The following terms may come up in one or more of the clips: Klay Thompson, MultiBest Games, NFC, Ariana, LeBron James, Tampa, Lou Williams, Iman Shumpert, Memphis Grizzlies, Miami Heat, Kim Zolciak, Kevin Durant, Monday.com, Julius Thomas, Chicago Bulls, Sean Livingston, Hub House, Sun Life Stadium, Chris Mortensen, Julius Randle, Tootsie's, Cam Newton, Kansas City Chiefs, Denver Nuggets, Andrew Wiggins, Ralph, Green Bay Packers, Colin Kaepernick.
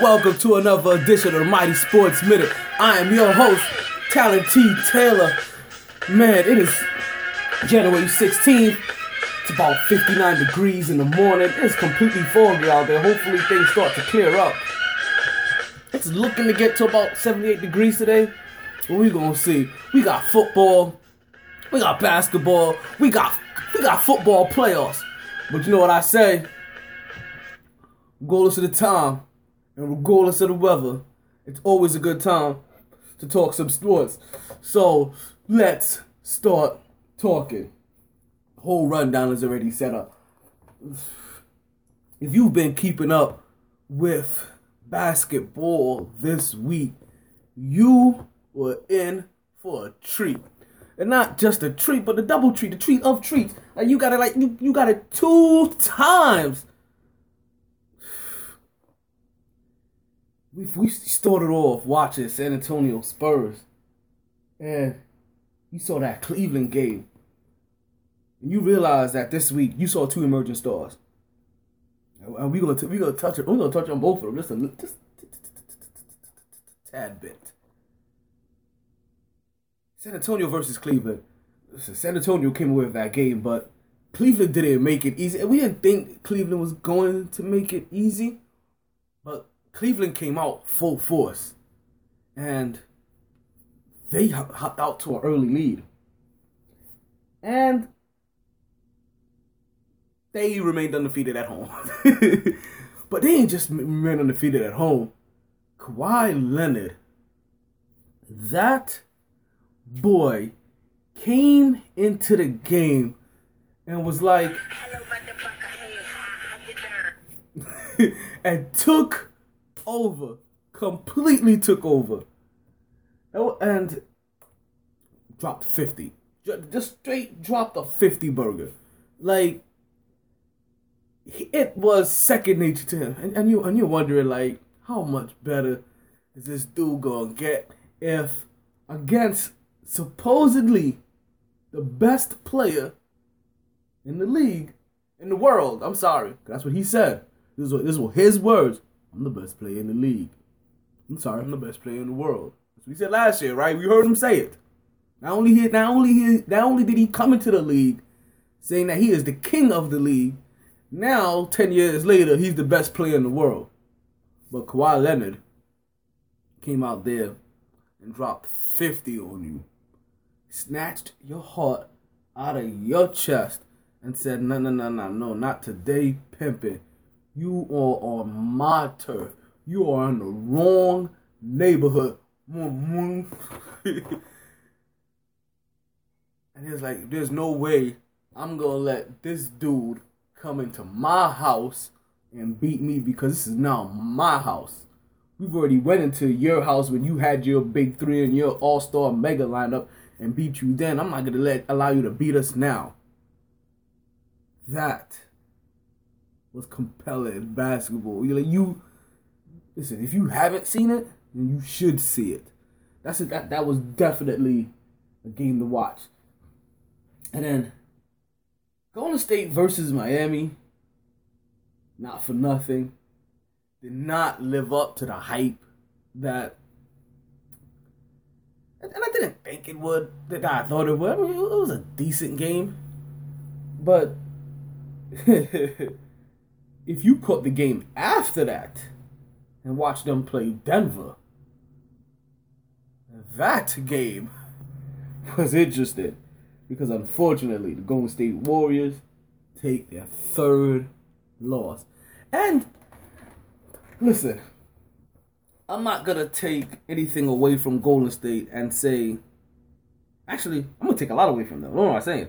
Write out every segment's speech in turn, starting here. and welcome to another edition of the Mighty Sports Minute. I am your host, Talent T. Taylor. Man, it is January 16th. It's about 59 degrees in the morning. It's completely foggy out there. Hopefully things start to clear up. It's looking to get to about 78 degrees today. We're going to see. We got football. We got basketball. We got football playoffs. But you know what I say? Regardless of the time and regardless of the weather, it's always a good time to talk some sports. So let's start talking. The whole rundown is already set up. If you've been keeping up with basketball this week, you were in for a treat. And not just a treat, but the double treat, the treat of treats. Like you got it, you got it two times. We started off watching San Antonio Spurs, and you saw that Cleveland game. And you realize that this week you saw two emerging stars. And we're gonna touch on both of them. Listen, just a tad bit. San Antonio versus Cleveland. Listen, San Antonio came away with that game, but Cleveland didn't make it easy. We didn't think Cleveland was going to make it easy, but Cleveland came out full force, and they hopped out to an early lead. And they remained undefeated at home. But they ain't just remained undefeated at home. Kawhi Leonard, that boy came into the game and was like, and took over, completely took over, and dropped 50. Just straight dropped a 50 burger. Like, it was second nature to him, and you're wondering, like, how much better is this dude gonna get if against supposedly the best player in the league, in the world. I'm sorry. That's what he said. This was his words. I'm the best player in the league. I'm sorry. I'm the best player in the world. That's what he said last year, right? We heard him say it. Not only did he come into the league saying that he is the king of the league, now, 10 years later, he's the best player in the world. But Kawhi Leonard came out there and dropped 50 on you. Snatched your heart out of your chest and said, no, not today, pimpin'. You are on my turf. You are in the wrong neighborhood. And it's like, there's no way I'm gonna let this dude come into my house and beat me, because this is now my house. We've already went into your house when you had your big three and your all-star mega lineup and beat you then. I'm not going to allow you to beat us now. That was compelling basketball. Listen, if you haven't seen it, then you should see it. That was definitely a game to watch. And then Golden State versus Miami, not for nothing, did not live up to the hype that, and I didn't think it would, that I thought it would. I mean, it was a decent game, but if you caught the game after that and watched them play Denver, that game was interesting, because unfortunately the Golden State Warriors take their third loss. And listen, I'm not going to take anything away from Golden State and say, actually, I'm going to take a lot away from them. I don't know what I'm saying.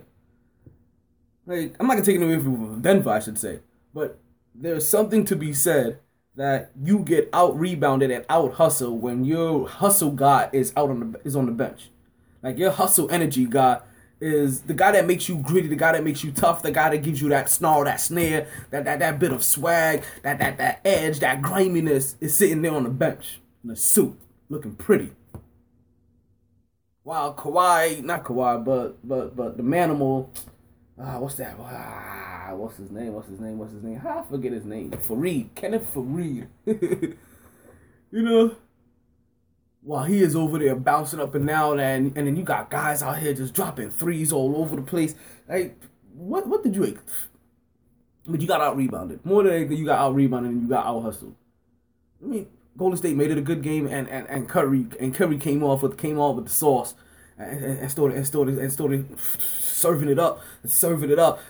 Like, I'm not going to take it away from Denver, I should say. But there's something to be said that you get out-rebounded and out-hustled when your hustle guy is on the bench. Like, your hustle energy guy is the guy that makes you gritty, the guy that makes you tough, the guy that gives you that snarl, that snare, that bit of swag, that edge, that griminess, is sitting there on the bench in a suit, looking pretty. While Kawhi, not Kawhi, but the manimal, what's his name? I forget his name. Fareed, Kenneth Fareed. you know, while he is over there bouncing up and down, and then you got guys out here just dropping threes all over the place. Like, what did you? But you got out-rebounded. More than anything, you got out-rebounded and you got out-hustled. I mean, Golden State made it a good game, and Curry came off with the sauce, and started serving it up.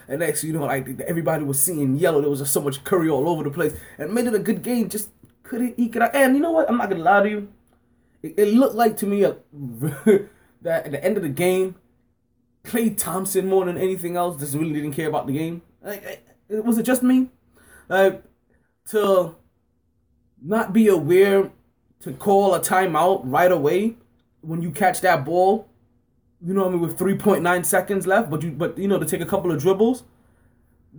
And next, you know, like everybody was seeing yellow. There was just so much Curry all over the place, and made it a good game. Just couldn't eke it out. And you know what? I'm not gonna lie to you. It looked like to me that at the end of the game, Klay Thompson, more than anything else, just really didn't care about the game. Like, was it just me? Like, to not be aware to call a timeout right away when you catch that ball, you know what I mean, with 3.9 seconds left, but to take a couple of dribbles,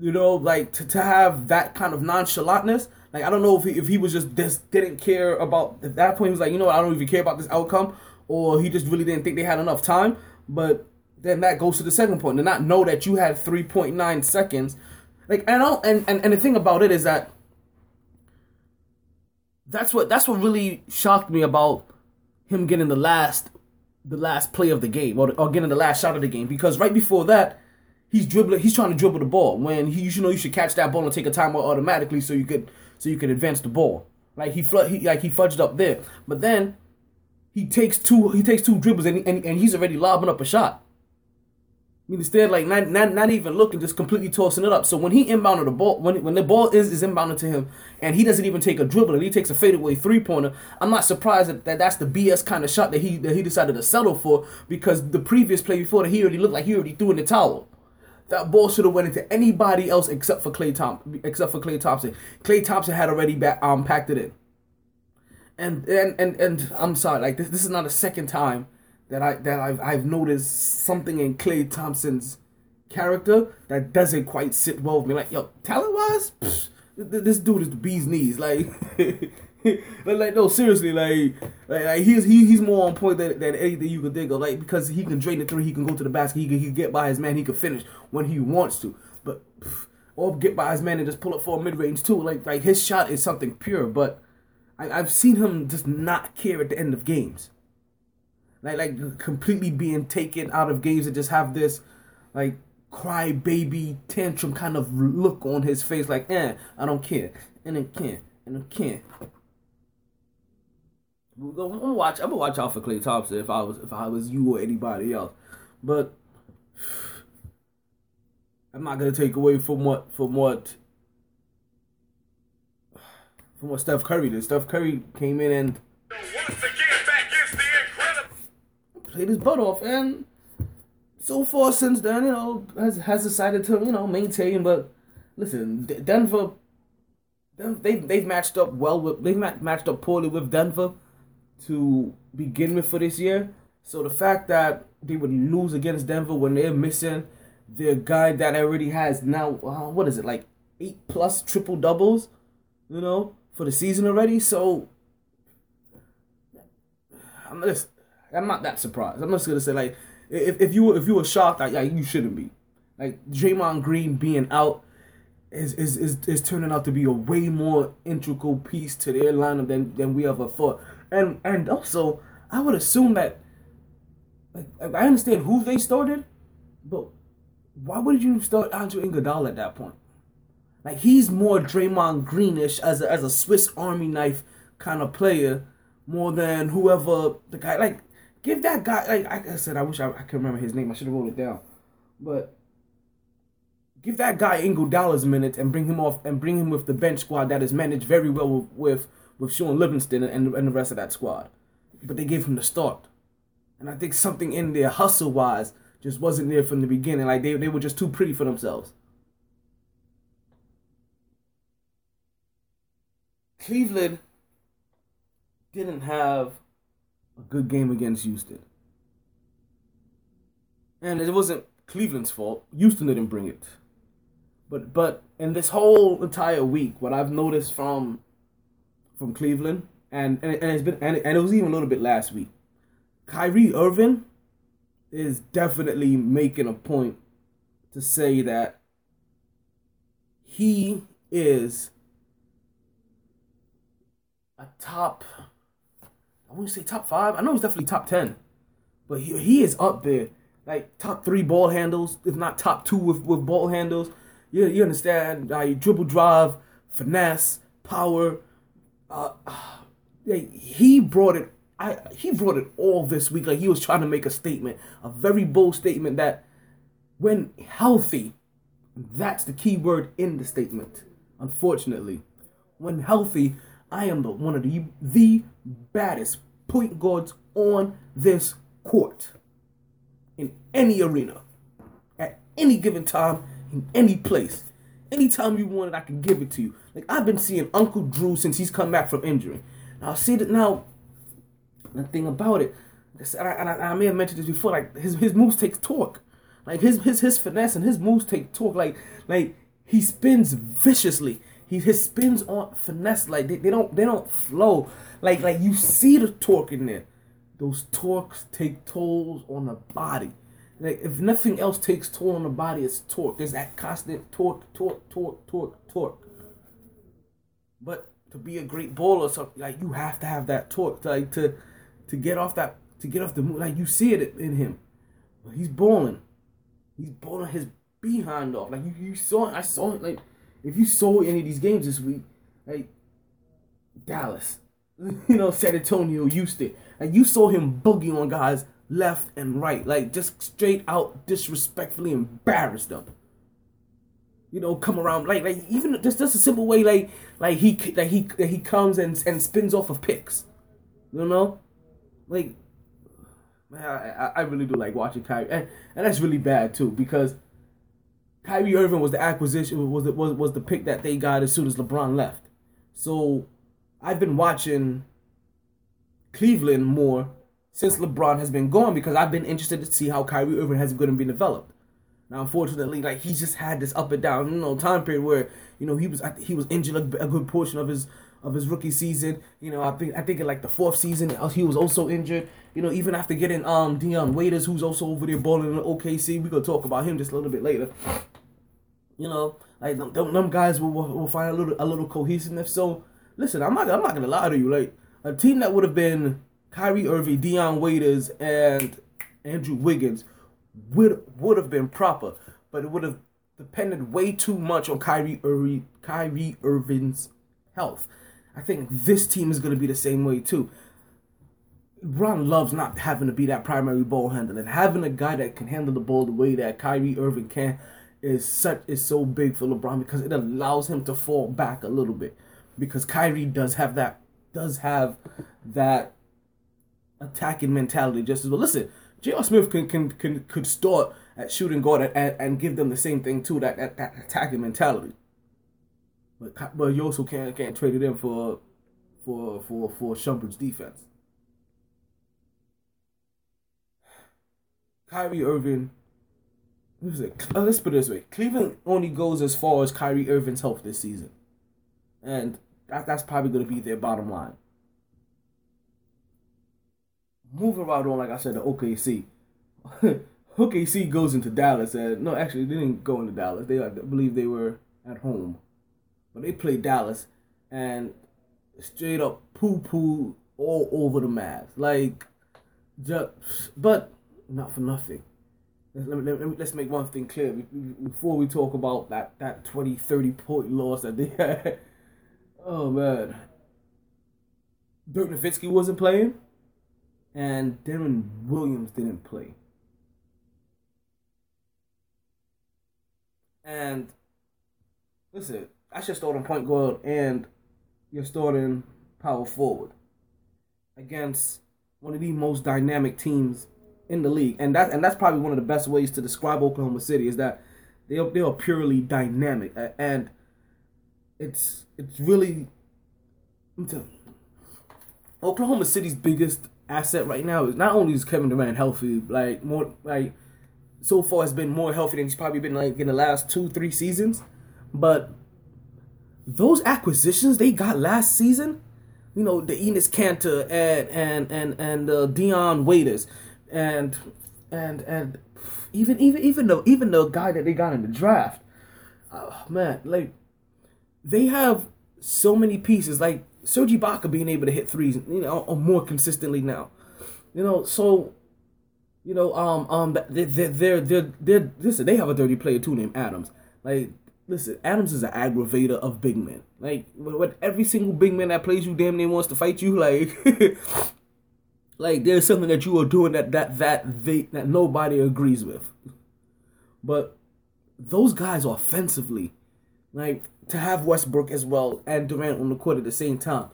you know, like to have that kind of nonchalantness. Like, I don't know if he was just didn't care about, at that point he was like, you know what, I don't even care about this outcome, or he just really didn't think they had enough time. But then that goes to the second point, to not know that you had 3.9 seconds. Like, and the thing about it is that that's what really shocked me about him getting the last play of the game, or getting the last shot of the game, because right before that, he's trying to dribble the ball when he, you know, you should catch that ball and take a timeout automatically so you could advance the ball. Like he fudged up there, but then he takes two dribbles and he's already lobbing up a shot. I mean, instead, like not even looking, just completely tossing it up. So when he inbounded the ball, when the ball is inbounded to him, and he doesn't even take a dribble, and he takes a fadeaway 3-pointer, I'm not surprised that that's the BS kind of shot that he decided to settle for, because the previous play before that, he already looked like he already threw in the towel. That ball should have went into anybody else except for Klay Thompson. Klay Thompson had already packed it in. And I'm sorry, like this is not the second time that I've noticed something in Klay Thompson's character that doesn't quite sit well with me. Like, yo, talent-wise, this dude is the bee's knees. Like, like no, seriously, like he's more on point than anything you can think of. Like, because he can drain the three, he can go to the basket, he can get by his man, he can finish when he wants to. But or get by his man and just pull up for a mid-range too. Like his shot is something pure. But I've seen him just not care at the end of games. Like completely being taken out of games and just have this, like, crybaby tantrum kind of look on his face. Like, I don't care. And I can't. I'm gonna watch out for Klay Thompson if I was you or anybody else. But I'm not gonna take away from what Steph Curry did. Steph Curry came in and played his butt off, and so far since then, you know, has decided to, you know, maintain. But listen, Denver, they've matched up poorly with Denver to begin with for this year. So the fact that they would lose against Denver when they're missing their guy that already has now, what is it, like 8+ triple doubles, you know, for the season already. So I'm not that surprised. I'm just gonna say, like, if you were shocked, like you shouldn't be. Like, Draymond Green being out is turning out to be a way more integral piece to their lineup than we ever thought. And also, I would assume that, like, I understand who they started, but why would you start Andre Iguodala at that point? Like, he's more Draymond Greenish as a Swiss Army knife kind of player, more than whoever the guy, like. Give that guy, like I said, I wish I could remember his name. I should have wrote it down. But give that guy Iguodala's minutes and bring him off and bring him with the bench squad that is managed very well with Sean Livingston and the rest of that squad. But they gave him the start. And I think something in there, hustle-wise, just wasn't there from the beginning. Like, they were just too pretty for themselves. Cleveland didn't have a good game against Houston. And it wasn't Cleveland's fault. Houston didn't bring it. But in this whole entire week, what I've noticed from Cleveland, and it was even a little bit last week, Kyrie Irving is definitely making a point to say that he is a top I wouldn't say top five. I know he's definitely top 10. But he is up there. Like, top 3 ball handles, if not top 2 with ball handles. You understand? Dribble drive, finesse, power. He brought it all this week. Like, he was trying to make a statement. A very bold statement that when healthy, that's the key word in the statement, unfortunately. When healthy, I am one of the baddest point guards on this court. In any arena, at any given time, in any place. Anytime you want it, I can give it to you. Like, I've been seeing Uncle Drew since he's come back from injury. Now, see that now, the thing about it, and I may have mentioned this before, like, his moves take torque. Like, his finesse and his moves take torque. Like he spins viciously. His spins aren't finesse. Like, they don't flow. Like you see the torque in there. Those torques take tolls on the body. Like, if nothing else takes toll on the body, it's torque. There's that constant torque. But to be a great baller, something, like, you have to have that torque. Like, to get off that, to get off the move. Like, you see it in him. But he's balling. He's balling his behind off. Like, you saw it. I saw it. Like, if you saw any of these games this week, like Dallas, San Antonio, Houston, and you saw him boogie on guys left and right, like, just straight out disrespectfully embarrassed them. Come around like even just a simple way he comes and spins off of picks. Like, man, I really do like watching Kyrie, and that's really bad too, because Kyrie Irving was the acquisition, was the pick that they got as soon as LeBron left. So I've been watching Cleveland more since LeBron has been gone, because I've been interested to see how Kyrie Irving has going to be developed. Now, unfortunately, like, he just had this up and down, time period where he was injured a good portion of his rookie season. I think in like the fourth season he was also injured. Even after getting Dion Waiters, who's also over there balling in the OKC, we're gonna talk about him just a little bit later. Like, them guys will find a little cohesiveness. So listen, I'm not gonna lie to you. Like, a team that would have been Kyrie Irving, Dion Waiters, and Andrew Wiggins would have been proper, but it would have depended way too much on Kyrie Irving's health. I think this team is going to be the same way too. LeBron loves not having to be that primary ball handler, and having a guy that can handle the ball the way that Kyrie Irving can is so big for LeBron, because it allows him to fall back a little bit, because Kyrie does have that attacking mentality just as well. Listen, J.R. Smith could start at shooting guard and give them the same thing too, that attacking mentality. But you also can't trade it in for Shumpert's defense. Kyrie Irving. Let's put it this way: Cleveland only goes as far as Kyrie Irving's health this season, and that's probably going to be their bottom line. Moving right on, like I said, the OKC. OKC goes into Dallas, and no, actually, they didn't go into Dallas. I believe they were at home. But they played Dallas and straight up poo-poo all over the Mavs. Like, but not for nothing. Let's make one thing clear before we talk about that 20, 30-point loss that they had. Oh, man. Dirk Nowitzki wasn't playing, and Deron Williams didn't play. And listen, that's your starting point guard and your starting power forward against one of the most dynamic teams in the league, and that's probably one of the best ways to describe Oklahoma City, is that they are purely dynamic, and it's really, Oklahoma City's biggest asset right now is not only is Kevin Durant healthy, like, more like so far has been more healthy than he's probably been like in the last 2-3 seasons, but those acquisitions they got last season, the Enes Kanter and Dion Waiters, and even the guy that they got in the draft, man, like, they have so many pieces. Like, Serge Ibaka being able to hit threes, more consistently now. Listen, they have a dirty player too named Adams. Adams is an aggravator of big men. With every single big man that plays you, damn near wants to fight you. There's something that you are doing that nobody agrees with. But those guys offensively, to have Westbrook as well and Durant on the court at the same time,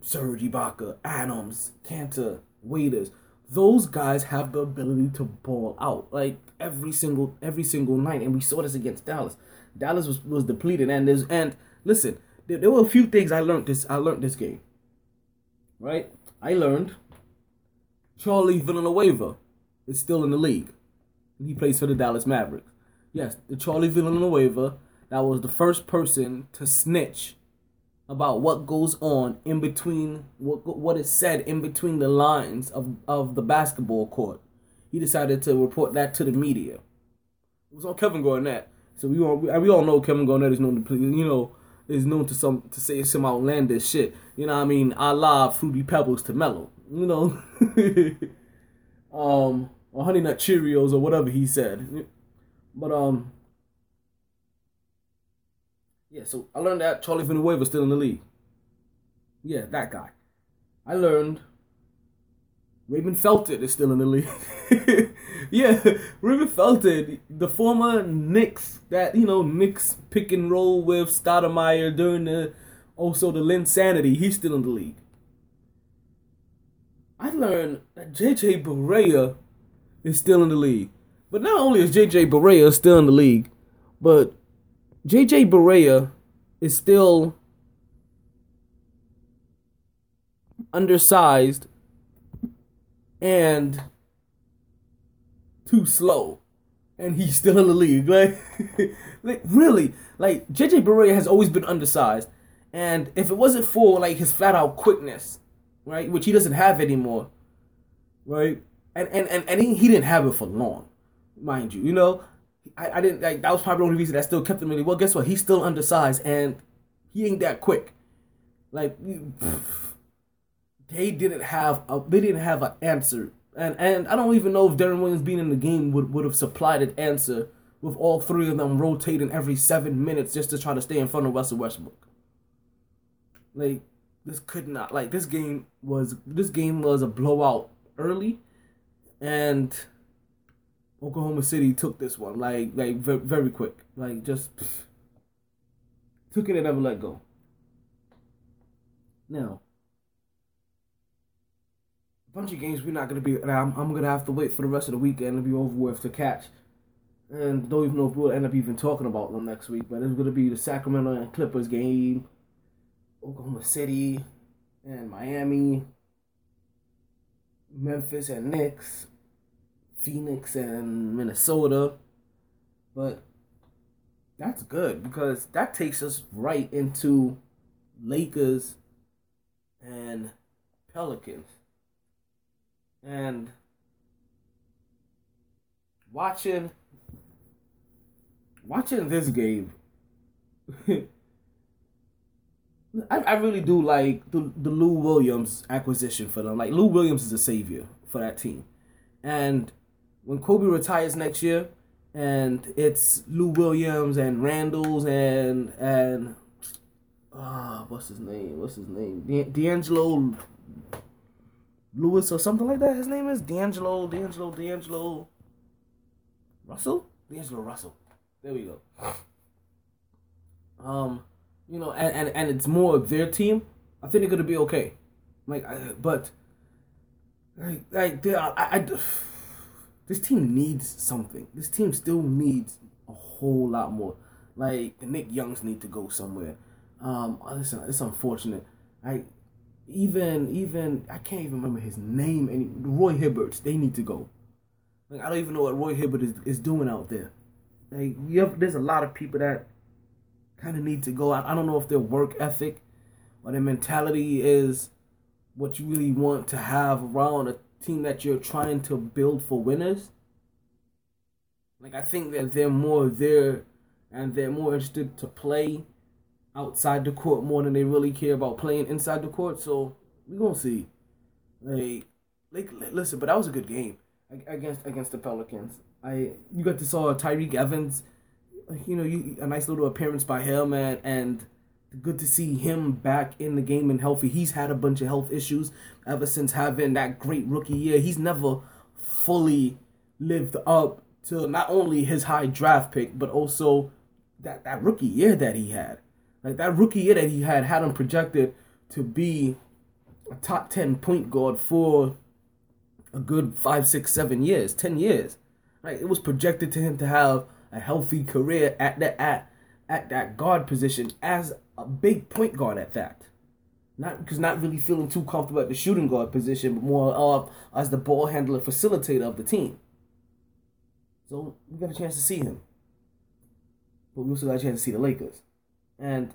Serge Ibaka, Adams, Kanter, Waiters, those guys have the ability to ball out every single night, and we saw this against Dallas. Dallas was depleted, and listen, there were a few things I learned this game. Right, I learned Charlie Villanueva is still in the league, and he plays for the Dallas Mavericks. Yes, the Charlie Villanueva that was the first person to snitch about what goes on in between, what is said in between the lines of the basketball court. He decided to report that to the media. It was on Kevin Garnett. So we all know Kevin Garnett is known to say some outlandish shit. I love Fruity Pebbles to Mellow. Or Honey Nut Cheerios or whatever he said. But yeah, so I learned that Charlie Villanueva was still in the league. Yeah, that guy. I learned Raymond Felton is still in the league. Yeah, Raymond Felton, the former Knicks, Knicks pick and roll with Stoudemire during the Lynn Sanity, he's still in the league. I learned that J.J. Barea is still in the league. But not only is J.J. Barea still in the league, but J.J. Barea is still undersized and too slow, and he's still in the league. Really, J.J. Barea has always been undersized, and if it wasn't for his flat out quickness, right, which he doesn't have anymore, right, and he didn't have it for long, mind you, I didn't that was probably the only reason that still kept him really well. Guess what? He's still undersized and he ain't that quick. They didn't have an answer. And I don't even know if Deron Williams being in the game would have supplied an answer with all three of them rotating every 7 minutes just to try to stay in front of Russell Westbrook. This game was a blowout early, and Oklahoma City took this one, very quick. Took it and never let go. Now, a bunch of games we're not going to be... I'm going to have to wait for the rest of the weekend to be over with to catch. And don't even know if we'll end up even talking about them next week, but it's going to be the Sacramento and Clippers game, Oklahoma City and Miami, Memphis and Knicks, Phoenix and Minnesota. But that's good because that takes us right into Lakers and Pelicans. And watching this game, I really do like the Lou Williams acquisition for them. Lou Williams is a savior for that team. And when Kobe retires next year, and it's Lou Williams and Randall's and D'Angelo Lewis or something like that. His name is D'Angelo Russell? D'Angelo Russell. There we go. And it's more of their team. I think they're gonna be okay. This team needs something. This team still needs a whole lot more. The Nick Youngs need to go somewhere. Listen, it's unfortunate. I can't even remember his name. And Roy Hibbert, they need to go. I don't even know what Roy Hibbert is doing out there. There's a lot of people that kind of need to go. I don't know if their work ethic or their mentality is what you really want to have around a team that you're trying to build for winners. I think that they're more there and they're more interested to play outside the court more than they really care about playing inside the court. So we're going to see. Listen, but that was a good game against the Pelicans. You got to saw Tyreek Evans, a nice little appearance by him, and good to see him back in the game and healthy. He's had a bunch of health issues ever since having that great rookie year. He's never fully lived up to not only his high draft pick, but also that rookie year that he had. Like, that rookie year that he had him projected to be a top 10 point guard for a good 5, 6, 7 years, 10 years. Like, it was projected to him to have a healthy career at that guard position as a big point guard at that. Not really feeling too comfortable at the shooting guard position, but more of as the ball handler, facilitator of the team. So we got a chance to see him. But we also got a chance to see the Lakers. And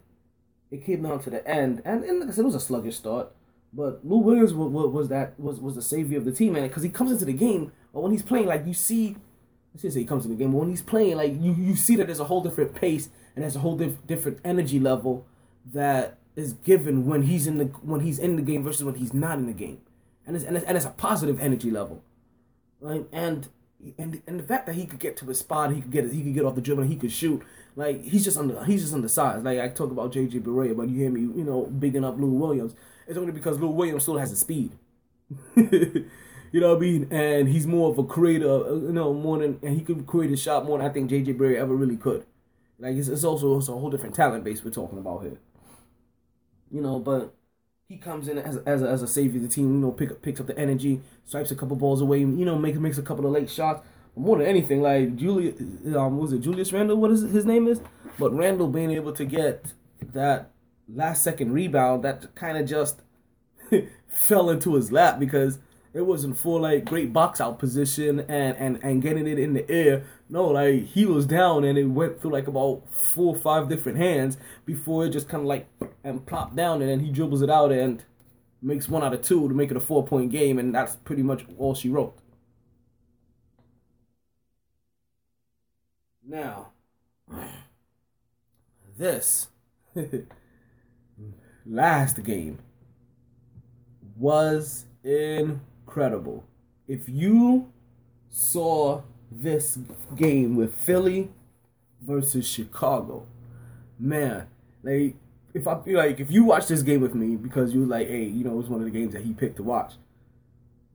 it came down to the end. And like I said, it was a sluggish start. But Lou Williams was the savior of the team, man, because he comes into the game, but when he's playing, like, you see, I shouldn't say he comes into the game, but when he's playing, like, you see that there's a whole different pace and there's a whole different energy level that is given when he's in the game versus when he's not in the game, and it's a positive energy level, right? And the fact that he could get to his spot, he could get off the dribble, and he could shoot. Like, he's just undersized. Like, I talk about J.J. Barea, but you hear me, bigging up Lou Williams. It's only because Lou Williams still has the speed. You know what I mean? And he's more of a creator, and he could create a shot more than I think J.J. Barea ever really could. Like, it's also a whole different talent base we're talking about here. But he comes in as a savior of the team, picks up the energy, swipes a couple balls away, makes a couple of late shots. More than anything, like, Julius Randle? What is his name is? But Randle being able to get that last second rebound that kind of just fell into his lap, because it wasn't for, like, great box out position and getting it in the air. No, like, he was down and it went through, like, about 4 or 5 different hands before it just kind of, like, and plopped down, and then he dribbles it out and makes 1 out of 2 to make it a 4-point game, and that's pretty much all she wrote. Now, this last game was incredible. If you saw this game with Philly versus Chicago, man, like, if you watch this game with me because you were like, hey, it was one of the games that he picked to watch,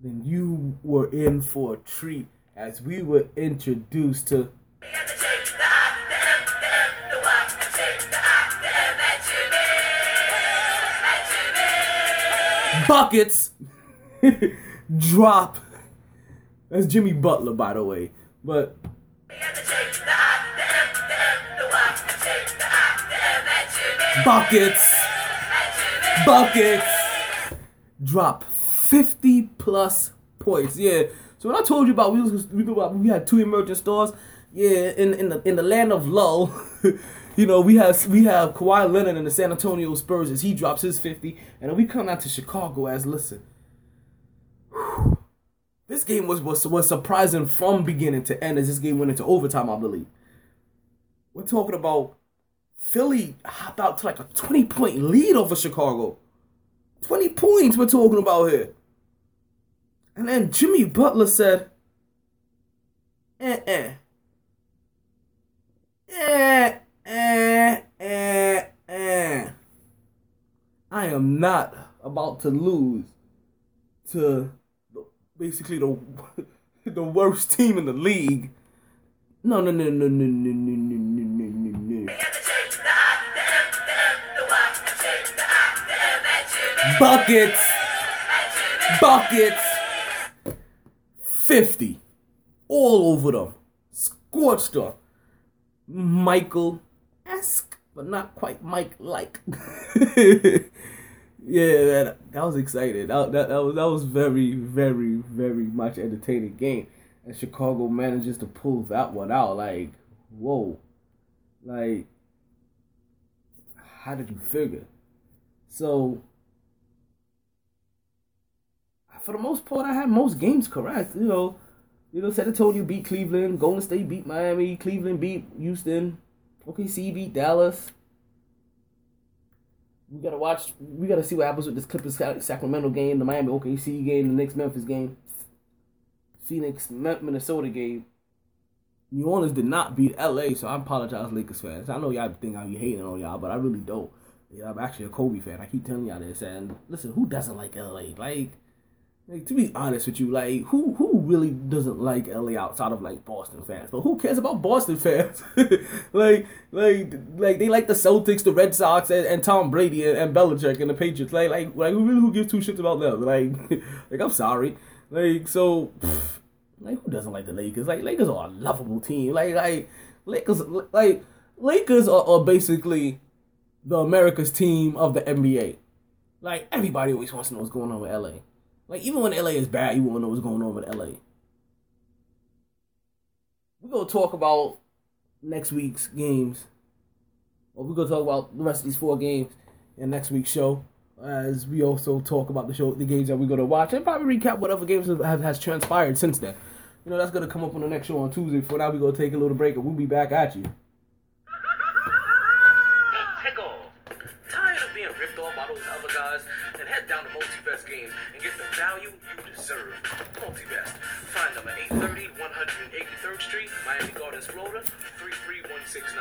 then you were in for a treat as we were introduced to buckets drop. That's Jimmy Butler, by the way. But buckets drop 50+ points. Yeah. So when I told you about we had 2 emerging stars, yeah, in the land of lull, we have Kawhi Leonard in the San Antonio Spurs as he drops his 50, and then we come out to Chicago as, listen, whew, this game was surprising from beginning to end as this game went into overtime, I believe. We're talking about Philly hopped out to like a 20-point lead over Chicago. 20 points we're talking about here. And then Jimmy Butler said, I am not about to lose to basically the worst team in the league. No. Buckets. 50. All over them. Scorched them. Michael-esque, but not quite Mike-like. Yeah, that was exciting. That was very, very, very much entertaining game. And Chicago manages to pull that one out. Like, whoa. Like, how did you figure? So, for the most part, I had most games correct. San Antonio beat Cleveland, Golden State beat Miami, Cleveland beat Houston, OKC beat Dallas, We gotta watch. We gotta see what happens with this Clippers Sacramento game, the Miami OKC game, the Knicks Memphis game, Phoenix Minnesota game. New Orleans did not beat LA, so I apologize, Lakers fans. I know y'all think I be hating on y'all, but I really don't. Yeah, I'm actually a Kobe fan. I keep telling y'all this, and listen, who doesn't like LA? Like to be honest with you, like who really doesn't like LA outside of like Boston fans? But who cares about Boston fans? like they like the Celtics, the Red Sox, and Tom Brady and Belichick and the Patriots. Like who gives two shits about them? Like I'm sorry. Like so. Like, who doesn't like the Lakers? Like, Lakers are a lovable team. Lakers are basically the America's team of the NBA. Like, everybody always wants to know what's going on with LA. Like, even when LA is bad, you want to know what's going on with LA. We're going to talk about next week's games. Or we're going to talk about the rest of these four games in next week's show. As we also talk about the games that we're going to watch, and probably recap whatever games has transpired since then. You know, that's going to come up on the next show on Tuesday. For now, we're going to take a little break, and we'll be back at you. Hey, Tickle. Tired of being ripped off by those other guys? Then head down to MultiBest Games and get the value you deserve. MultiBest. Find them at 830 183rd Street, Miami Gardens, Florida, 33169.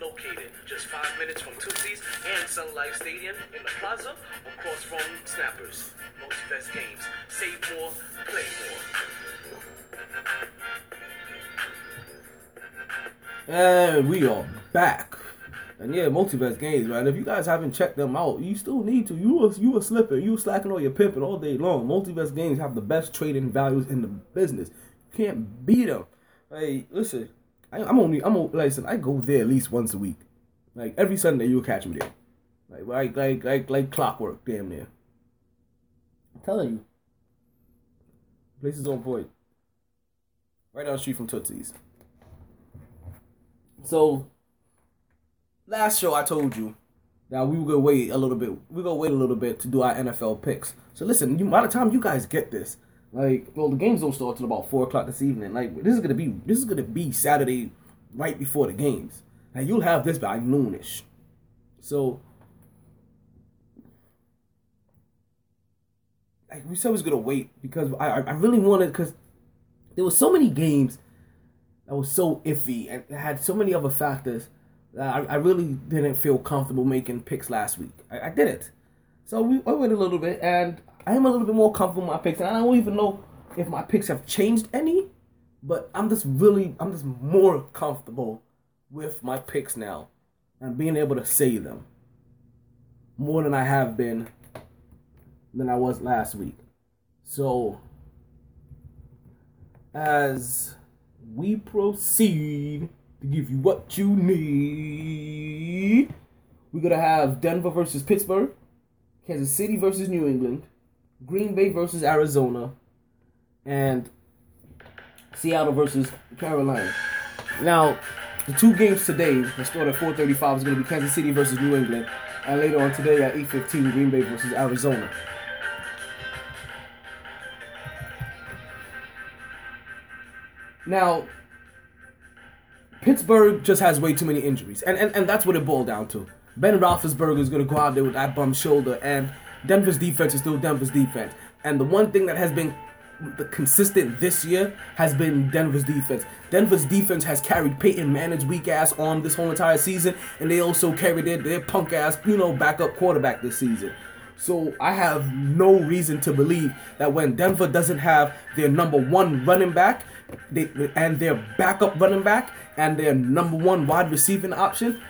Located just 5 minutes from Tootsie's and Sun Life Stadium in the plaza across from Snappers. MultiBest Games. Save more, play more. And we are back. And yeah, MultiBest Games, man. If you guys haven't checked them out, you still need to. You were slipping. You were slacking all your pimping all day long. MultiBest Games have the best trading values in the business. You can't beat them. Hey, listen. I go there at least once a week. Like every Sunday, you'll catch me there. Like clockwork, damn near. I'm telling you, place is on point. Right down the street from Tootsie's. So, last show I told you that we were gonna wait a little bit. We're gonna wait a little bit to do our NFL picks. So listen, by the time you guys get this. The games don't start till about 4 o'clock this evening. This is gonna be Saturday, right before the games. Now you'll have this by noonish. So, we said we was gonna wait because I really wanted, because there were so many games that was so iffy and had so many other factors that I really didn't feel comfortable making picks last week. I didn't. So I waited a little bit, and I am a little bit more comfortable with my picks, and I don't even know if my picks have changed any, but I'm just more comfortable with my picks now and being able to say them more than I have been than I was last week. So, as we proceed to give you what you need, we're going to have Denver versus Pittsburgh, Kansas City versus New England, Green Bay versus Arizona, and Seattle versus Carolina. Now, the two games today that start at 4:35 is going to be Kansas City versus New England, and later on today at 8:15, Green Bay versus Arizona. Now, Pittsburgh just has way too many injuries, and that's what it boiled down to. Ben Roethlisberger is going to go out there with that bum shoulder, and Denver's defense is still Denver's defense. And the one thing that has been consistent this year has been Denver's defense. Denver's defense has carried Peyton Manning's weak ass on this whole entire season, and they also carried their punk ass, backup quarterback this season. So I have no reason to believe that when Denver doesn't have their number one running back, and their backup running back, and their number one wide receiving option,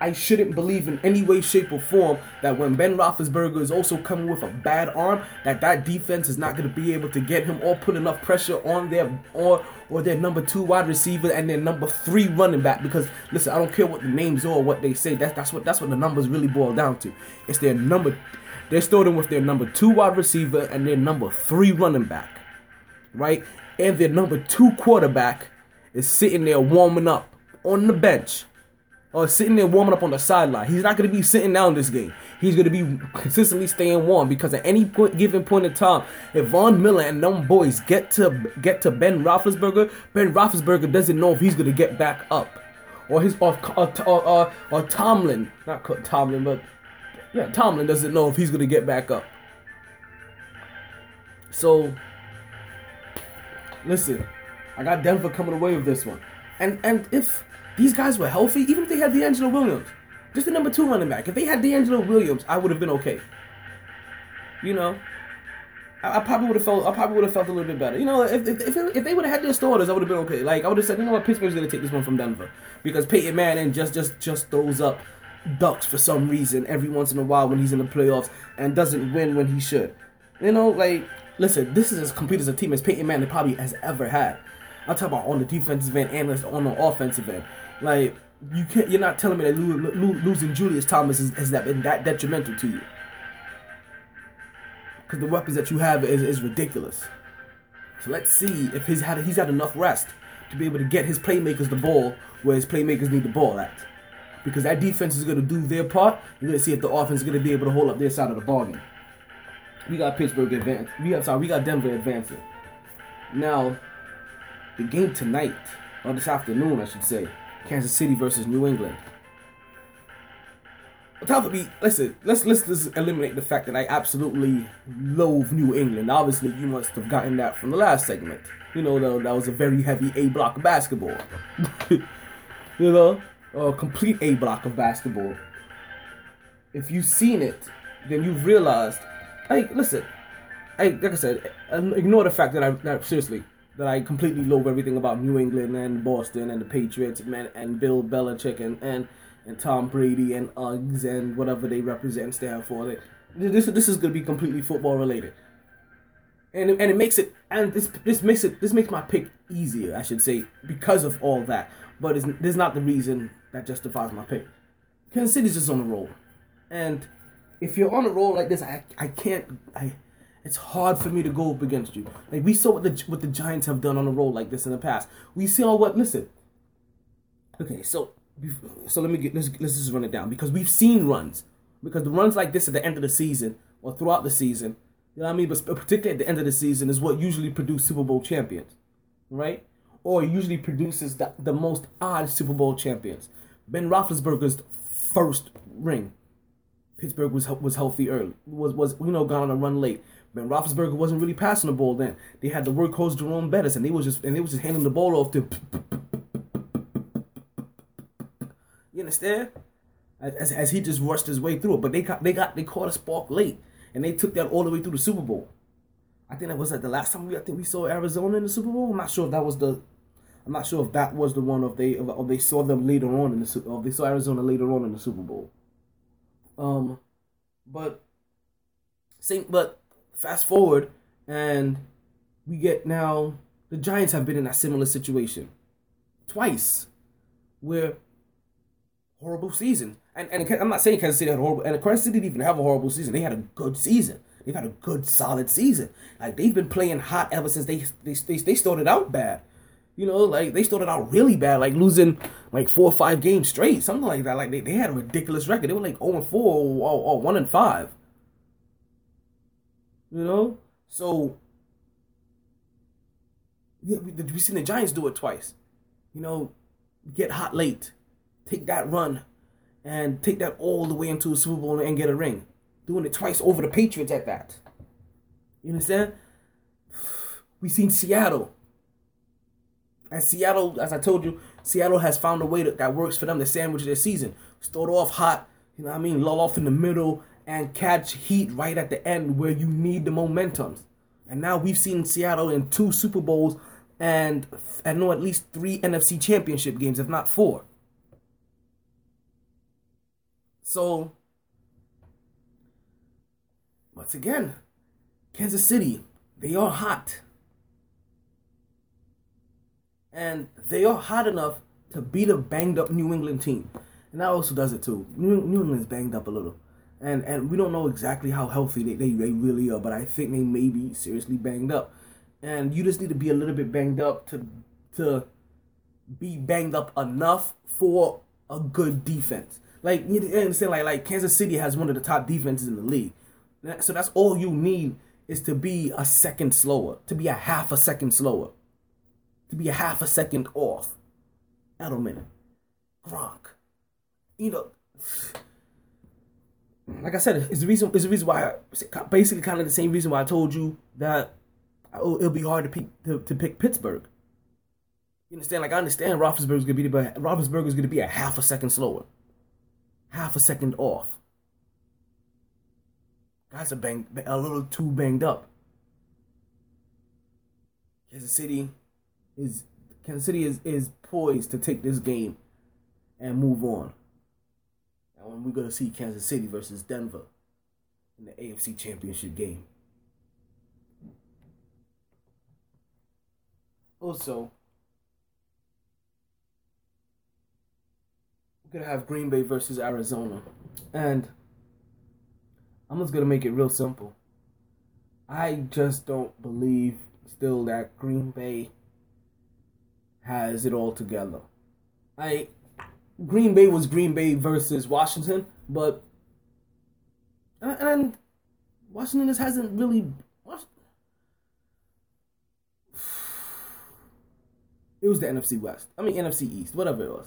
I shouldn't believe in any way, shape, or form that when Ben Roethlisberger is also coming with a bad arm, that defense is not going to be able to get him or put enough pressure on their number two wide receiver and their number three running back. Because listen, I don't care what the names are or what they say. That's what the numbers really boil down to. It's their number. They're starting with their number two wide receiver and their number three running back, right? And their number two quarterback is sitting there warming up on the bench. Or sitting there warming up on the sideline. He's not going to be sitting down this game. He's going to be consistently staying warm, because at any given point in time, if Von Miller and them boys get to Ben Roethlisberger, Ben Roethlisberger doesn't know if he's going to get back up, or Tomlin, not Tomlin, but Yeah, Tomlin doesn't know if he's going to get back up. So, listen, I got Denver coming away with this one. And if these guys were healthy, even if they had D'Angelo Williams, just the number 2 running back, if they had D'Angelo Williams, I would have been okay. You know, I probably would have felt a little bit better. You know, if they would have had their starters, I would have been okay. Like, I would have said, you know what, Pittsburgh's going to take this one from Denver because Peyton Manning just throws up ducks for some reason every once in a while when he's in the playoffs and doesn't win when he should. You know, like, listen, this is as complete as a team as Peyton Manning probably has ever had. I'm talking about on the defensive end and on the offensive end. Like, you're not telling me that losing Julius Thomas has been that detrimental to you. Because the weapons that you have is ridiculous. So let's see if he's had enough rest to be able to get his playmakers the ball where his playmakers need the ball at. Because that defense is going to do their part. You're going to see if the offense is going to be able to hold up their side of the bargain. We got Pittsburgh advance. We got Denver advancing. Now, the game tonight, or this afternoon, I should say, Kansas City versus New England. Let's just eliminate the fact that I absolutely loathe New England. Obviously, you must have gotten that from the last segment. You know, that was a very heavy A block of basketball. You know, a complete A block of basketball. If you've seen it, then you've realized. Like I said, ignore the fact that I completely loathe everything about New England and Boston and the Patriots, man, and Bill Belichick and Tom Brady and Uggs and whatever they represent, stand for. This is going to be completely football related, and this makes my pick easier, I should say, because of all that. But there's not the reason that justifies my pick. Kansas City's just on a roll, and if you're on a roll like this, I can't. It's hard for me to go up against you. Like, we saw what the Giants have done on a roll like this in the past. We saw what. Listen. Okay, so let's just run it down, because we've seen runs. Because the runs like this at the end of the season or throughout the season, you know what I mean, but particularly at the end of the season is what usually produces Super Bowl champions, right? Or usually produces the most odd Super Bowl champions. Ben Roethlisberger's first ring, Pittsburgh was healthy early. Was gone on a run late. Ben Roethlisberger wasn't really passing the ball then. They had the workhorse Jerome Bettis, and they was just handing the ball off to. You understand? As he just rushed his way through it, but they caught a spark late, and they took that all the way through the Super Bowl. I think that was the last time we saw Arizona in the Super Bowl. I'm not sure if that was the one, or they saw them later on in the, or they saw Arizona later on in the Super Bowl. But fast forward, and we get now, the Giants have been in a similar situation twice, where horrible season. And I'm not saying Kansas City had horrible, and Kansas City didn't even have a horrible season. They had a good season. They've had a good, solid season. Like, they've been playing hot ever since they started out bad. You know, like, they started out really bad, like losing like 4 or 5 games straight, something like that. Like, they had a ridiculous record. They were like 0-4 or 1-5. You know? So, yeah, we've seen the Giants do it twice. You know, get hot late, take that run, and take that all the way into a Super Bowl and get a ring. Doing it twice over the Patriots at that. You understand? We've seen Seattle. And Seattle, as I told you, Seattle has found a way that works for them to sandwich their season. Start off hot, you know what I mean, lull off in the middle, and catch heat right at the end where you need the momentum. And now we've seen Seattle in 2 Super Bowls and I know at least 3 NFC Championship games, if not 4. So, once again, Kansas City, they are hot. And they are hot enough to beat a banged-up New England team. And that also does it, too. New England's banged up a little. And we don't know exactly how healthy they really are, but I think they may be seriously banged up. And you just need to be a little bit banged up to be banged up enough for a good defense. Like, you understand, like Kansas City has one of the top defenses in the league. So that's all you need, is to be a second slower, to be a half a second slower. To be a half a second off. Edelman. Gronk. You know. like I said, it's the reason why, basically kind of the same reason why I told you that it'll be hard to pick Pittsburgh. You understand? Like, I understand Roethlisberger's going to be a half a second slower. Half a second off. Guys are a little too banged up. Kansas City is poised to take this game and move on. And we're going to see Kansas City versus Denver in the AFC Championship game. Also, we're going to have Green Bay versus Arizona. And I'm just going to make it real simple. I just don't believe still that Green Bay has it all together. Green Bay was Green Bay versus Washington, but and Washington just hasn't really. It was the NFC West. I mean NFC East, whatever it was.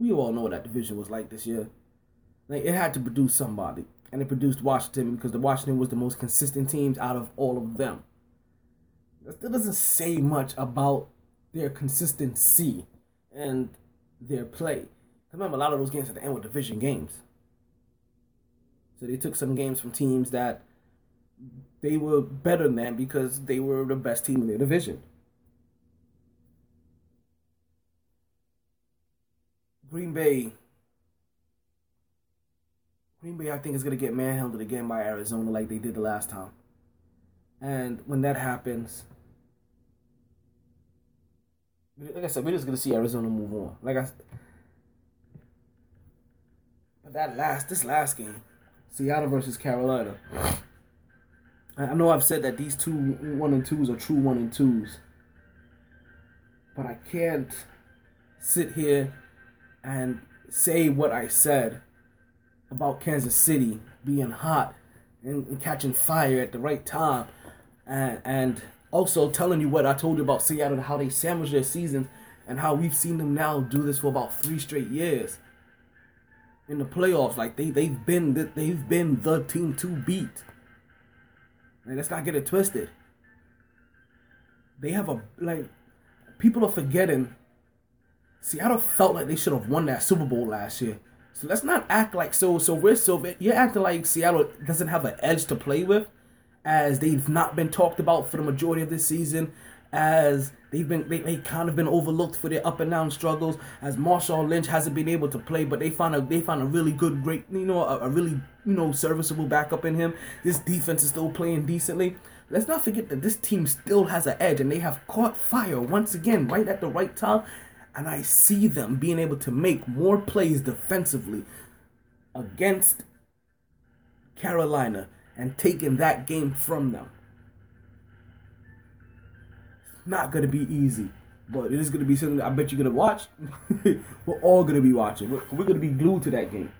We all know what that division was like this year. Like, it had to produce somebody, and it produced Washington because the Washington was the most consistent teams out of all of them. That doesn't say much about their consistency and their play. I remember a lot of those games at the end were division games. So they took some games from teams that they were better than because they were the best team in their division. Green Bay, I think, is going to get manhandled again by Arizona like they did the last time. And when that happens, like I said, we're just going to see Arizona move on. But this last game, Seattle versus Carolina. I know I've said that these 2 1-and-2s are true 1-and-2s. But I can't sit here and say what I said about Kansas City being hot and catching fire at the right time and also telling you what I told you about Seattle, how they sandwich their seasons and how we've seen them now do this for about 3 straight years in the playoffs. Like, they've been the team to beat. And let's not get it twisted. They have people are forgetting Seattle felt like they should have won that Super Bowl last year. So let's not act like you're acting like Seattle doesn't have an edge to play with, as they've not been talked about for the majority of this season, as they kind of been overlooked for their up and down struggles, as Marshawn Lynch hasn't been able to play, but they found a really good, great, serviceable backup in him. This defense is still playing decently. Let's not forget that this team still has an edge, and they have caught fire once again right at the right time. And I see them being able to make more plays defensively against Carolina and taking that game from them. It's not going to be easy, but it is going to be something I bet you're going to watch. We're all going to be watching. We're going to be glued to that game.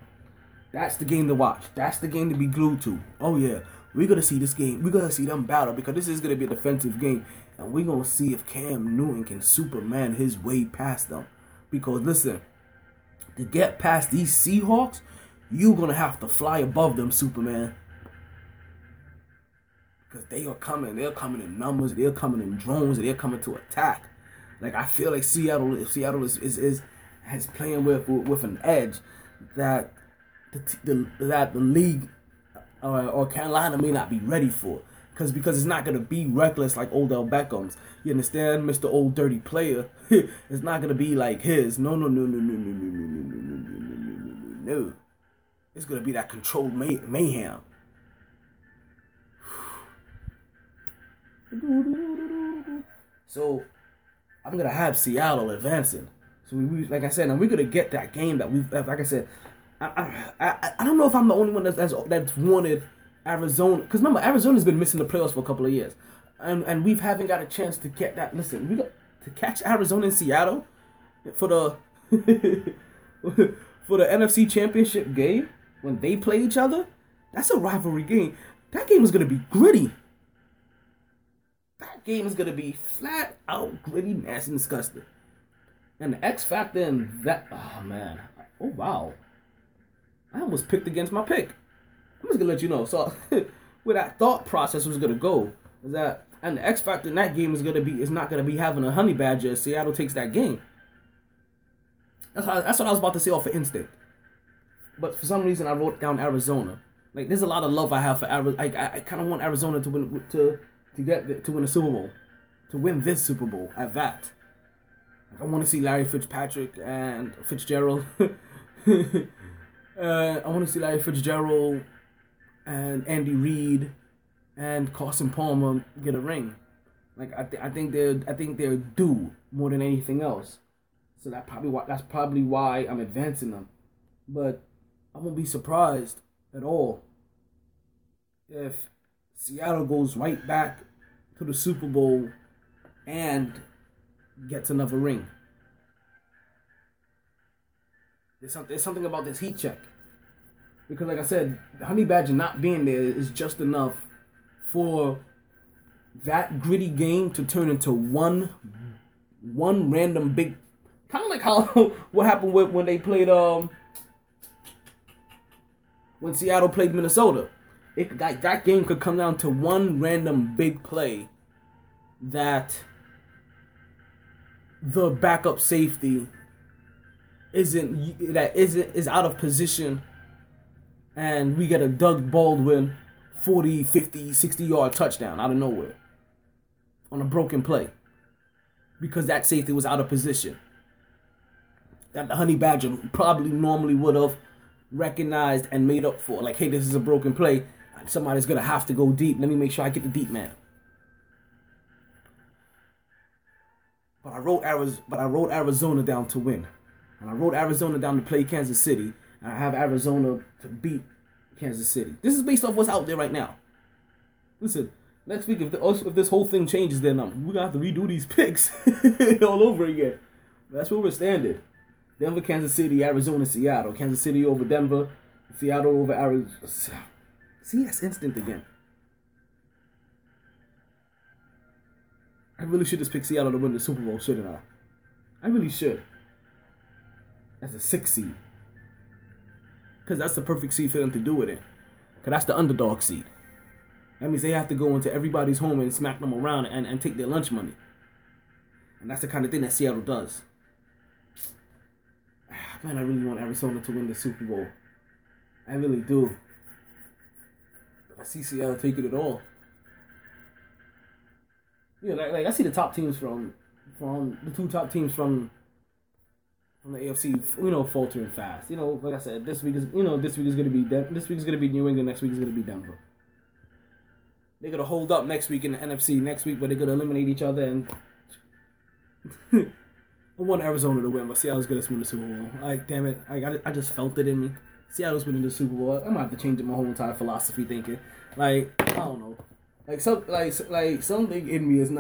That's the game to watch. That's the game to be glued to. Oh, yeah. We're going to see this game. We're going to see them battle because this is going to be a defensive game. And we're going to see if Cam Newton can Superman his way past them. Because, listen, to get past these Seahawks, you're going to have to fly above them, Superman. Because they are coming. They're coming in numbers. They're coming in drones. They're coming to attack. Like, I feel like Seattle is playing with an edge that the league or Carolina may not be ready for, because it's not going to be reckless like Odell Beckham's. You understand, Mr. Old Dirty Player? It's not going to be like his. No. It's going to be that controlled mayhem. So, I'm going to have Seattle advancing. So, like I said, and we're going to get that game that we've, like I said, I don't know if I'm the only one that's wanted Arizona, because remember, Arizona's been missing the playoffs for a couple of years, and we haven't got a chance to get that. Listen, we got to catch Arizona and Seattle for the for the NFC Championship game when they play each other. That's a rivalry game. That game is gonna be gritty. That game is gonna be flat out gritty, nasty, disgusting. And the X factor in that. Oh man. Oh wow. I almost picked against my pick. I'm just gonna let you know. So where that thought process was gonna go is that, and the X factor in that game is not gonna be having a honey badger. Seattle takes that game. That's what I was about to say off of instinct. But for some reason, I wrote down Arizona. Like, there's a lot of love I have for Arizona. I kind of want Arizona to win a Super Bowl, to win this Super Bowl at that. I want to see Larry Fitzpatrick and Fitzgerald. I want to see Larry Fitzgerald and Andy Reid and Carson Palmer get a ring. Like, I think they're due more than anything else. So that's probably why I'm advancing them. But I won't be surprised at all if Seattle goes right back to the Super Bowl and gets another ring. There's something about this heat check. Because like I said, the honey badger not being there is just enough for that gritty game to turn into one random big, kind of like how what happened with when they played when Seattle played Minnesota. That game could come down to one random big play that the backup safety is out of position, and we get a Doug Baldwin 40, 50, 60-yard touchdown out of nowhere on a broken play because that safety was out of position. That the honey badger probably normally would have recognized and made up for. Like, hey, this is a broken play. Somebody's going to have to go deep. Let me make sure I get the deep man. But I wrote Arizona down to win. And I wrote Arizona down to play Kansas City. And I have Arizona to beat Kansas City. This is based off what's out there right now. Listen, next week, if this whole thing changes, then we're going to have to redo these picks all over again. That's where we're standing. Denver, Kansas City, Arizona, Seattle. Kansas City over Denver. Seattle over Arizona. See, that's instant again. I really should just pick Seattle to win the Super Bowl, shouldn't I? I really should. That's a 6 seed. Because that's the perfect seed for them to do it in. Because that's the underdog seed. That means they have to go into everybody's home and smack them around and take their lunch money. And that's the kind of thing that Seattle does. Man, I really want Arizona to win the Super Bowl. I really do. I see Seattle taking it all. Yeah, like I see the top teams from the two top teams from the AFC, faltering fast. Like I said, this week is gonna be New England. Next week is gonna be Denver. They're gonna hold up next week in the NFC. Next week, but they're gonna eliminate each other and. I want Arizona to win, but Seattle's going to win the Super Bowl. Like, damn it. I just felt it in me. Seattle's winning the Super Bowl. I'm going to have to change my whole entire philosophy thinking. Like, I don't know. Like something in me is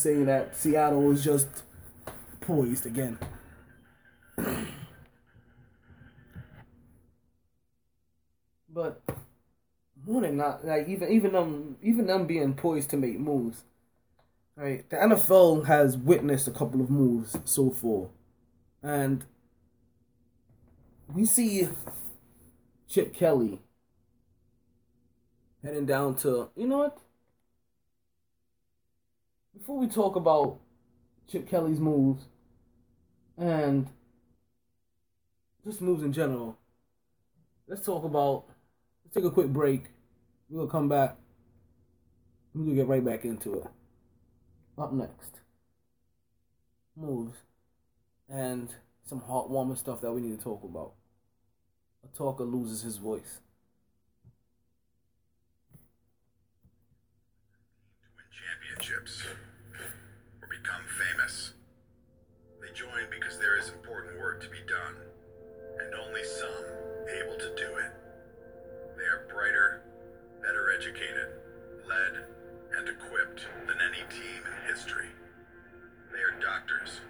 saying that Seattle is just poised again. But more than not, like, even them being poised to make moves. Right, the NFL has witnessed a couple of moves so far, and we see Chip Kelly heading down to, you know what? Before we talk about Chip Kelly's moves and just moves in general, let's take a quick break. We'll come back. We'll get right back into it. Up next, moves and some heartwarming stuff that we need to talk about. A talker loses his voice. To win championships or become famous, they join because there is important work to be done, and only some able to do it. They are brighter, better educated, led, and equipped than any team in history. They are doctors,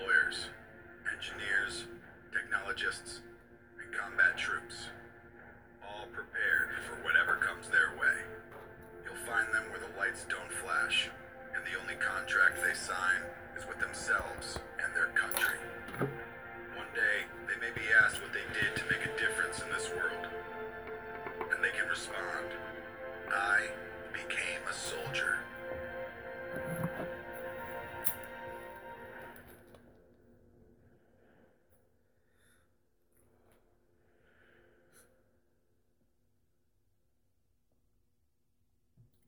lawyers, engineers, technologists, and combat troops, all prepared for whatever comes their way. You'll find them where the lights don't flash, and the only contract they sign is with themselves and their country. One day, they may be asked what they did to make a difference in this world, and they can respond. respond. I became a soldier.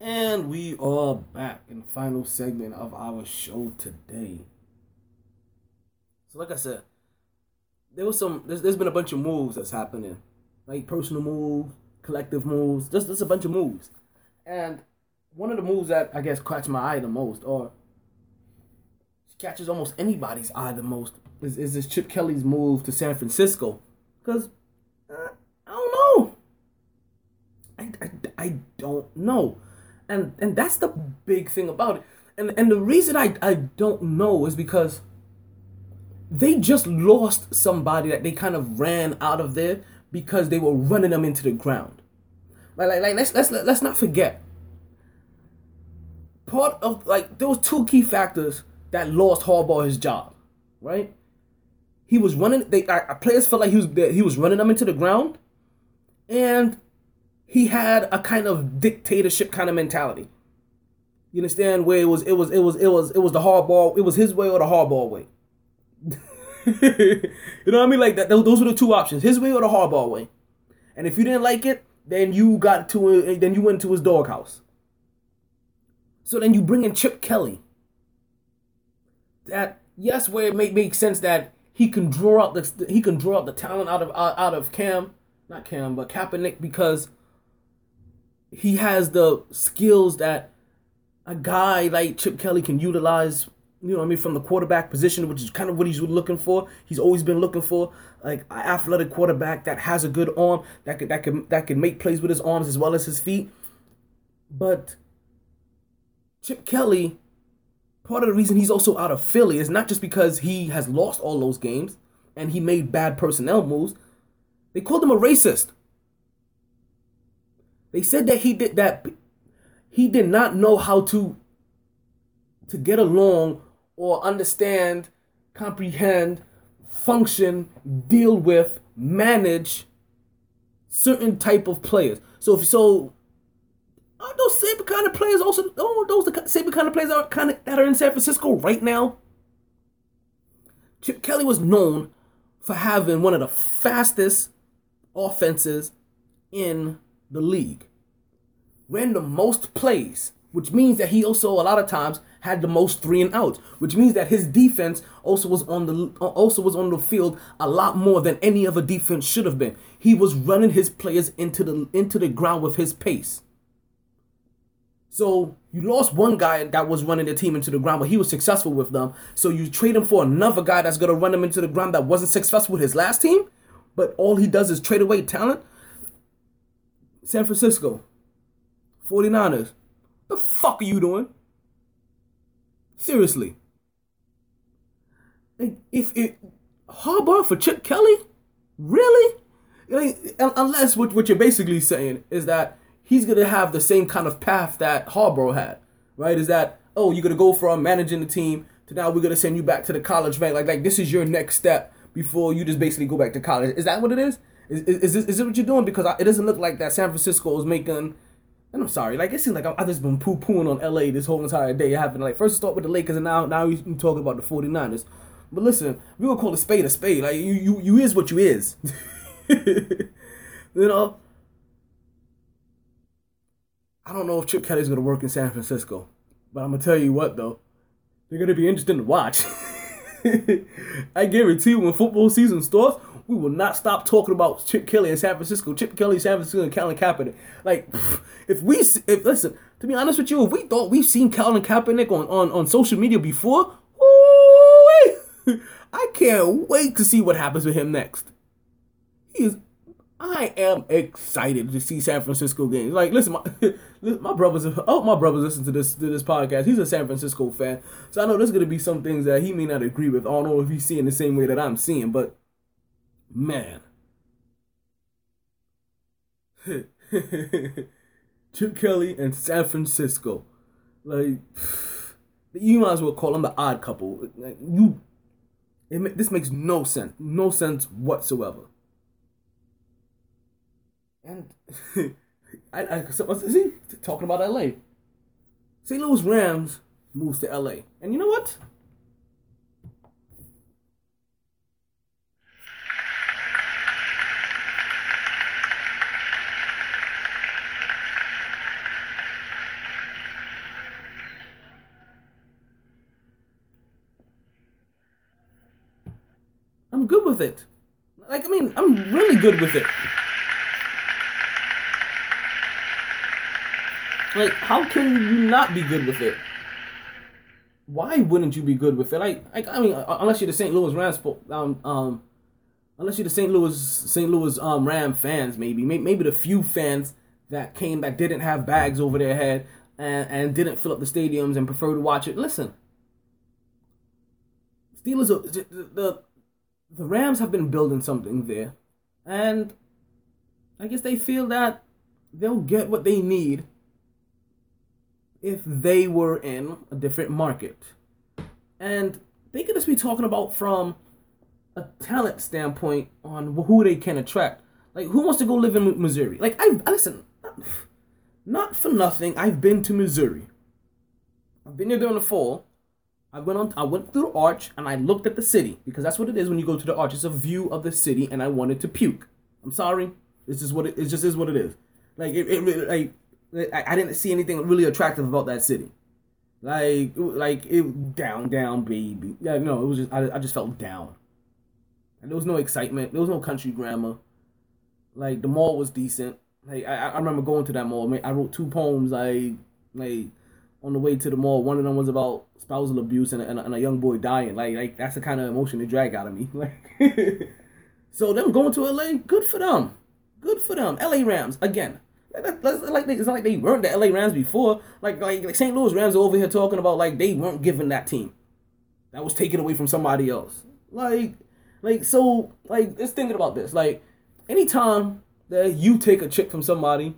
And we are back in the final segment of our show today. So like I said, there's been a bunch of moves that's happening. Like personal moves, collective moves, just a bunch of moves. And one of the moves that I guess catch my eye the most, or catches almost anybody's eye the most, is this Chip Kelly's move to San Francisco. Because I don't know. I don't know. And that's the big thing about it. And the reason I don't know is because they just lost somebody that they kind of ran out of there because they were running them into the ground. Like let's not forget. Part of there was two key factors that lost Harbaugh his job, right? He was running. Players felt like he was running them into the ground, and he had a kind of dictatorship kind of mentality. You understand where it was the Harbaugh. It was his way or the Harbaugh way. You know what I mean? Like that. Those were the two options: his way or the Harbaugh way. And if you didn't like it, then you went to his doghouse. So then you bring in Chip Kelly. That yes, where it makes sense that he can draw out the talent out of Kaepernick because he has the skills that a guy like Chip Kelly can utilize. You know what I mean? From the quarterback position, which is kind of what he's looking for. He's always been looking for like an athletic quarterback that has a good arm, that can make plays with his arms as well as his feet. But Chip Kelly, part of the reason he's also out of Philly is not just because he has lost all those games and he made bad personnel moves. They called him a racist. They said that he did not know how to get along or understand, comprehend, function, deal with, manage certain type of players. So aren't those same kind of players also? Oh, those the same kind of players that are in San Francisco right now. Chip Kelly was known for having one of the fastest offenses in the league, ran the most plays, which means that he also a lot of times had the most three and outs, which means that his defense also was on the field a lot more than any other defense should have been. He was running his players into the ground with his pace. So you lost one guy that was running the team into the ground, but he was successful with them. So you trade him for another guy that's going to run him into the ground that wasn't successful with his last team, but all he does is trade away talent. San Francisco, 49ers, the fuck are you doing? Seriously. If Harbaugh for Chip Kelly? Really? Unless what you're basically saying is that he's going to have the same kind of path that Harbaugh had, right? Is that, oh, you're going to go from managing the team to now we're going to send you back to the college rank. Like this is your next step before you just basically go back to college. Is that what it is? Is this what you're doing? Because it doesn't look like that San Francisco is making... And I'm sorry, like, it seems like I've just been poo-pooing on LA this whole entire day. It happened, like, first start with the Lakers, and now we're talking about the 49ers. But listen, we gonna call a spade a spade. Like, you is what you is. You know? I don't know if Chip Kelly's gonna work in San Francisco. But I'm gonna tell you what, though. They're gonna be interesting to watch. I guarantee you, when football season starts, we will not stop talking about Chip Kelly in San Francisco. Chip Kelly, San Francisco, and Colin Kaepernick. Like, listen, to be honest with you, if we thought we've seen Colin Kaepernick on social media before, ooh-wee, I can't wait to see what happens with him next. I am excited to see San Francisco games. Like, listen, my brothers. Oh, my brothers listen to this podcast. He's a San Francisco fan, so I know there's gonna be some things that he may not agree with. I don't know if he's seeing the same way that I'm seeing, but. Man. Chip Kelly and San Francisco. Like, you might as well call them the odd couple. Like, this makes no sense. No sense whatsoever. And Is he talking about L.A.? St. Louis Rams moves to L.A. And you know what? I'm good with it. Like, I mean, I'm really good with it. Like, how can you not be good with it? Why wouldn't you be good with it? Like I mean, unless you're the St. Louis Rams, unless you're the St. Louis Ram fans, maybe the few fans that came that didn't have bags over their head and didn't fill up the stadiums and prefer to watch it. Listen, Steelers, the Rams have been building something there, and I guess they feel that they'll get what they need if they were in a different market. And they could just be talking about from a talent standpoint on who they can attract. Like, who wants to go live in Missouri? Like, listen, not for nothing, I've been to Missouri. I've been here during the fall. I went through the arch and I looked at the city, because that's what it is when you go to the arch. It's a view of the city, and I wanted to puke. I'm sorry. It just is what it is. Like, I didn't see anything really attractive about that city. Like it down, baby. Yeah, no, it was just I just felt down. And there was no excitement. There was no country grammar. Like, the mall was decent. Like, I remember going to that mall. I wrote 2 poems. Like on the way to the mall, one of them was about spousal abuse and a young boy dying. Like that's the kind of emotion they drag out of me. Like, so them going to LA, good for them. Good for them. LA Rams again. It's not like they weren't the LA Rams before. Like St. Louis Rams are over here talking about like they weren't given that team. That was taken away from somebody else. So just thinking about this. Like, anytime that you take a chip from somebody,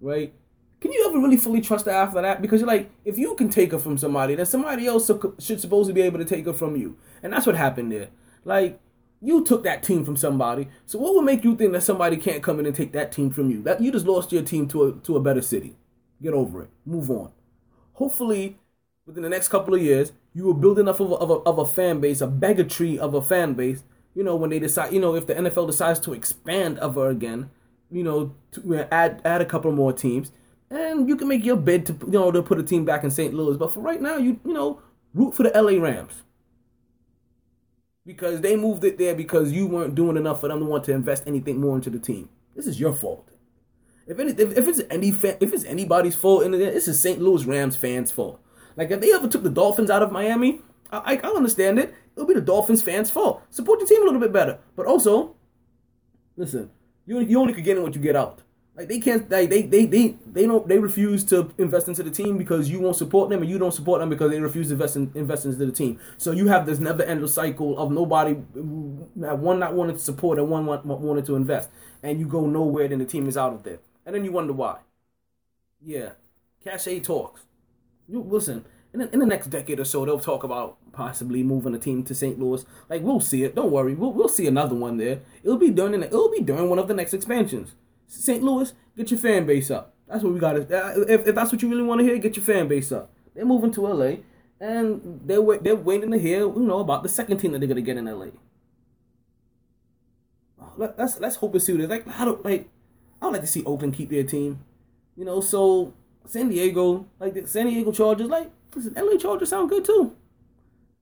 right? Can you ever really fully trust her after that? Because you're like, if you can take her from somebody, then somebody else should supposedly be able to take her from you. And that's what happened there. Like, you took that team from somebody, so what would make you think that somebody can't come in and take that team from you? That you just lost your team to a better city. Get over it. Move on. Hopefully, within the next couple of years, you will build enough of a fan base, a bigotry of a fan base. You know, when they decide, you know, if the NFL decides to expand ever again, you know, to add a couple more teams, and you can make your bid to, you know, to put a team back in St. Louis. But for right now, you know, root for the LA Rams. Because they moved it there because you weren't doing enough for them to want to invest anything more into the team. This is your fault. If it's anybody's fault in there, this is St. Louis Rams fans' fault. Like, if they ever took the Dolphins out of Miami, I understand it. It'll be the Dolphins fans' fault. Support the team a little bit better, but also, listen, you only could get in what you get out. Like, they can't. Like, they refuse to invest into the team because you won't support them, and you don't support them because they refuse to invest into the team. So you have this never-ending cycle of nobody, one not wanted to support and one wanted to invest, and you go nowhere. Then the team is out of there, and then you wonder why. Yeah, cachet talks. You listen. In the next decade or so, they'll talk about possibly moving a team to St. Louis. Like, we'll see it. Don't worry. We'll see another one there. It'll be during one of the next expansions. St. Louis, get your fan base up. That's what we got. If that's what you really want to hear, get your fan base up. They're moving to LA, and they're waiting to hear, you know, about the second team that they're gonna get in LA. Let's hope it's suited. Like, I would like to see Oakland keep their team, you know. So San Diego, like the San Diego Chargers, like listen, LA Chargers sound good too.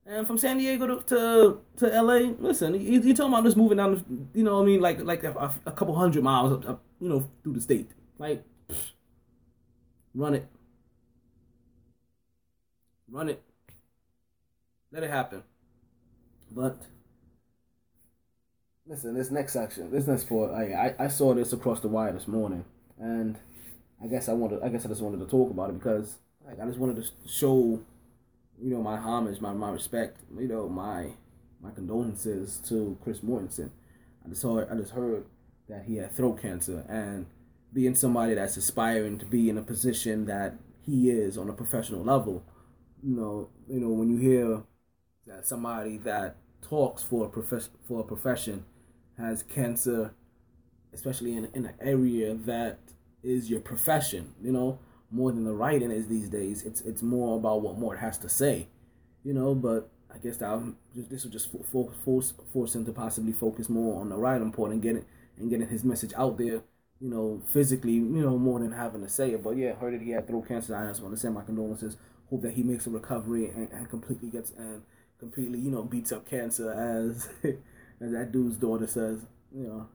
And from San Diego to LA, listen, you're talking about just moving down, you know what I mean, like a couple hundred miles up, you know, through the state. Like, run it, let it happen. But listen, this next part, I saw this across the wire this morning, and I guess I just wanted to talk about it because like, I just wanted to show, you know, my homage, my respect, you know, my condolences to Chris Mortensen. I just heard that he had throat cancer, and being somebody that's aspiring to be in a position that he is on a professional level, you know, when you hear that somebody that talks for a profession has cancer, especially in an area that is your profession, you know, more than the writing is these days. It's more about what Mort has to say, you know, but I guess this will just force him to possibly focus more on the writing part and getting his message out there, you know, physically, you know, more than having to say it. But yeah, heard that he had throat cancer. I just want to send my condolences. Hope that he makes a recovery and completely you know, beats up cancer, as as that dude's daughter says, you know.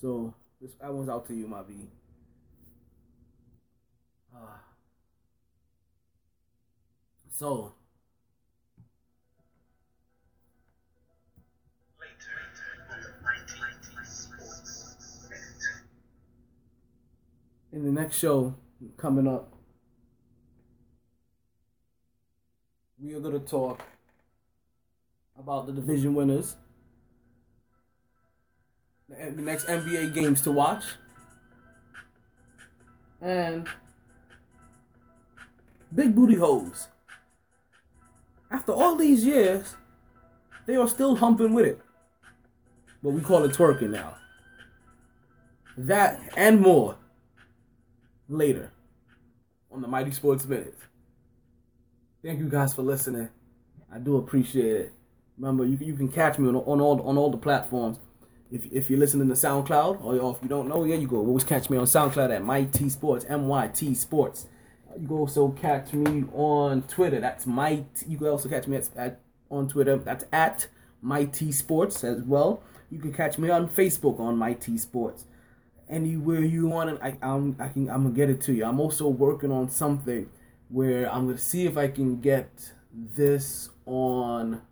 So that one's out to you, my B. So. In the next show coming up, we are going to talk about the division winners, the next NBA games to watch, and big booty hoes. After all these years, they are still humping with it, but we call it twerking now. That and more later on the Mighty Sports Minute. Thank you guys for listening. I do appreciate it. Remember, you can catch me on all the platforms. If you're listening to SoundCloud, or if you don't know, yeah, you go always catch me on SoundCloud at Mighty Sports, MYT Sports. You can also catch me on Twitter. That's Mighty. You can also catch me at on Twitter. That's at Mighty Sports as well. You can catch me on Facebook on Mighty Sports. Anywhere you want it, I'm gonna get it to you. I'm also working on something where I'm gonna see if I can get this on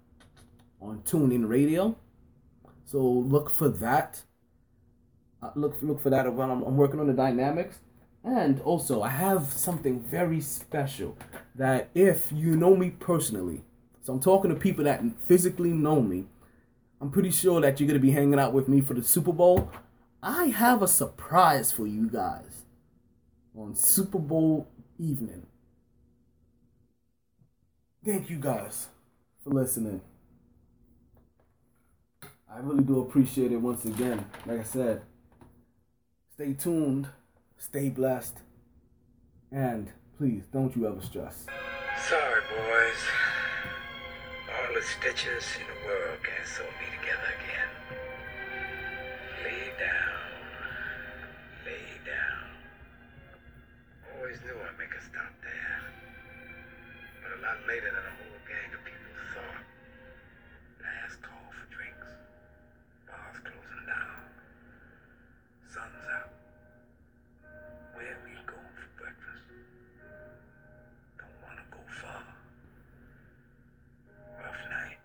TuneIn Radio. So look for that. Look for that. I'm working on the dynamics, and also I have something very special that if you know me personally, so I'm talking to people that physically know me. I'm pretty sure that you're gonna be hanging out with me for the Super Bowl. I have a surprise for you guys on Super Bowl evening. Thank you guys for listening. I really do appreciate it once again. Like I said, stay tuned, stay blessed, and please don't you ever stress. Sorry, boys. All the stitches in the world can't sew me together again. Lay down. Always knew I'd make a stop there, but a lot later than a whole gang of people thought. Last call for drinks. Bars closing down. Sun's out. Where we going for breakfast? Don't want to go far. Rough night.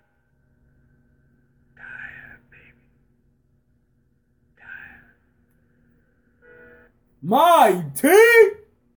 Mighty!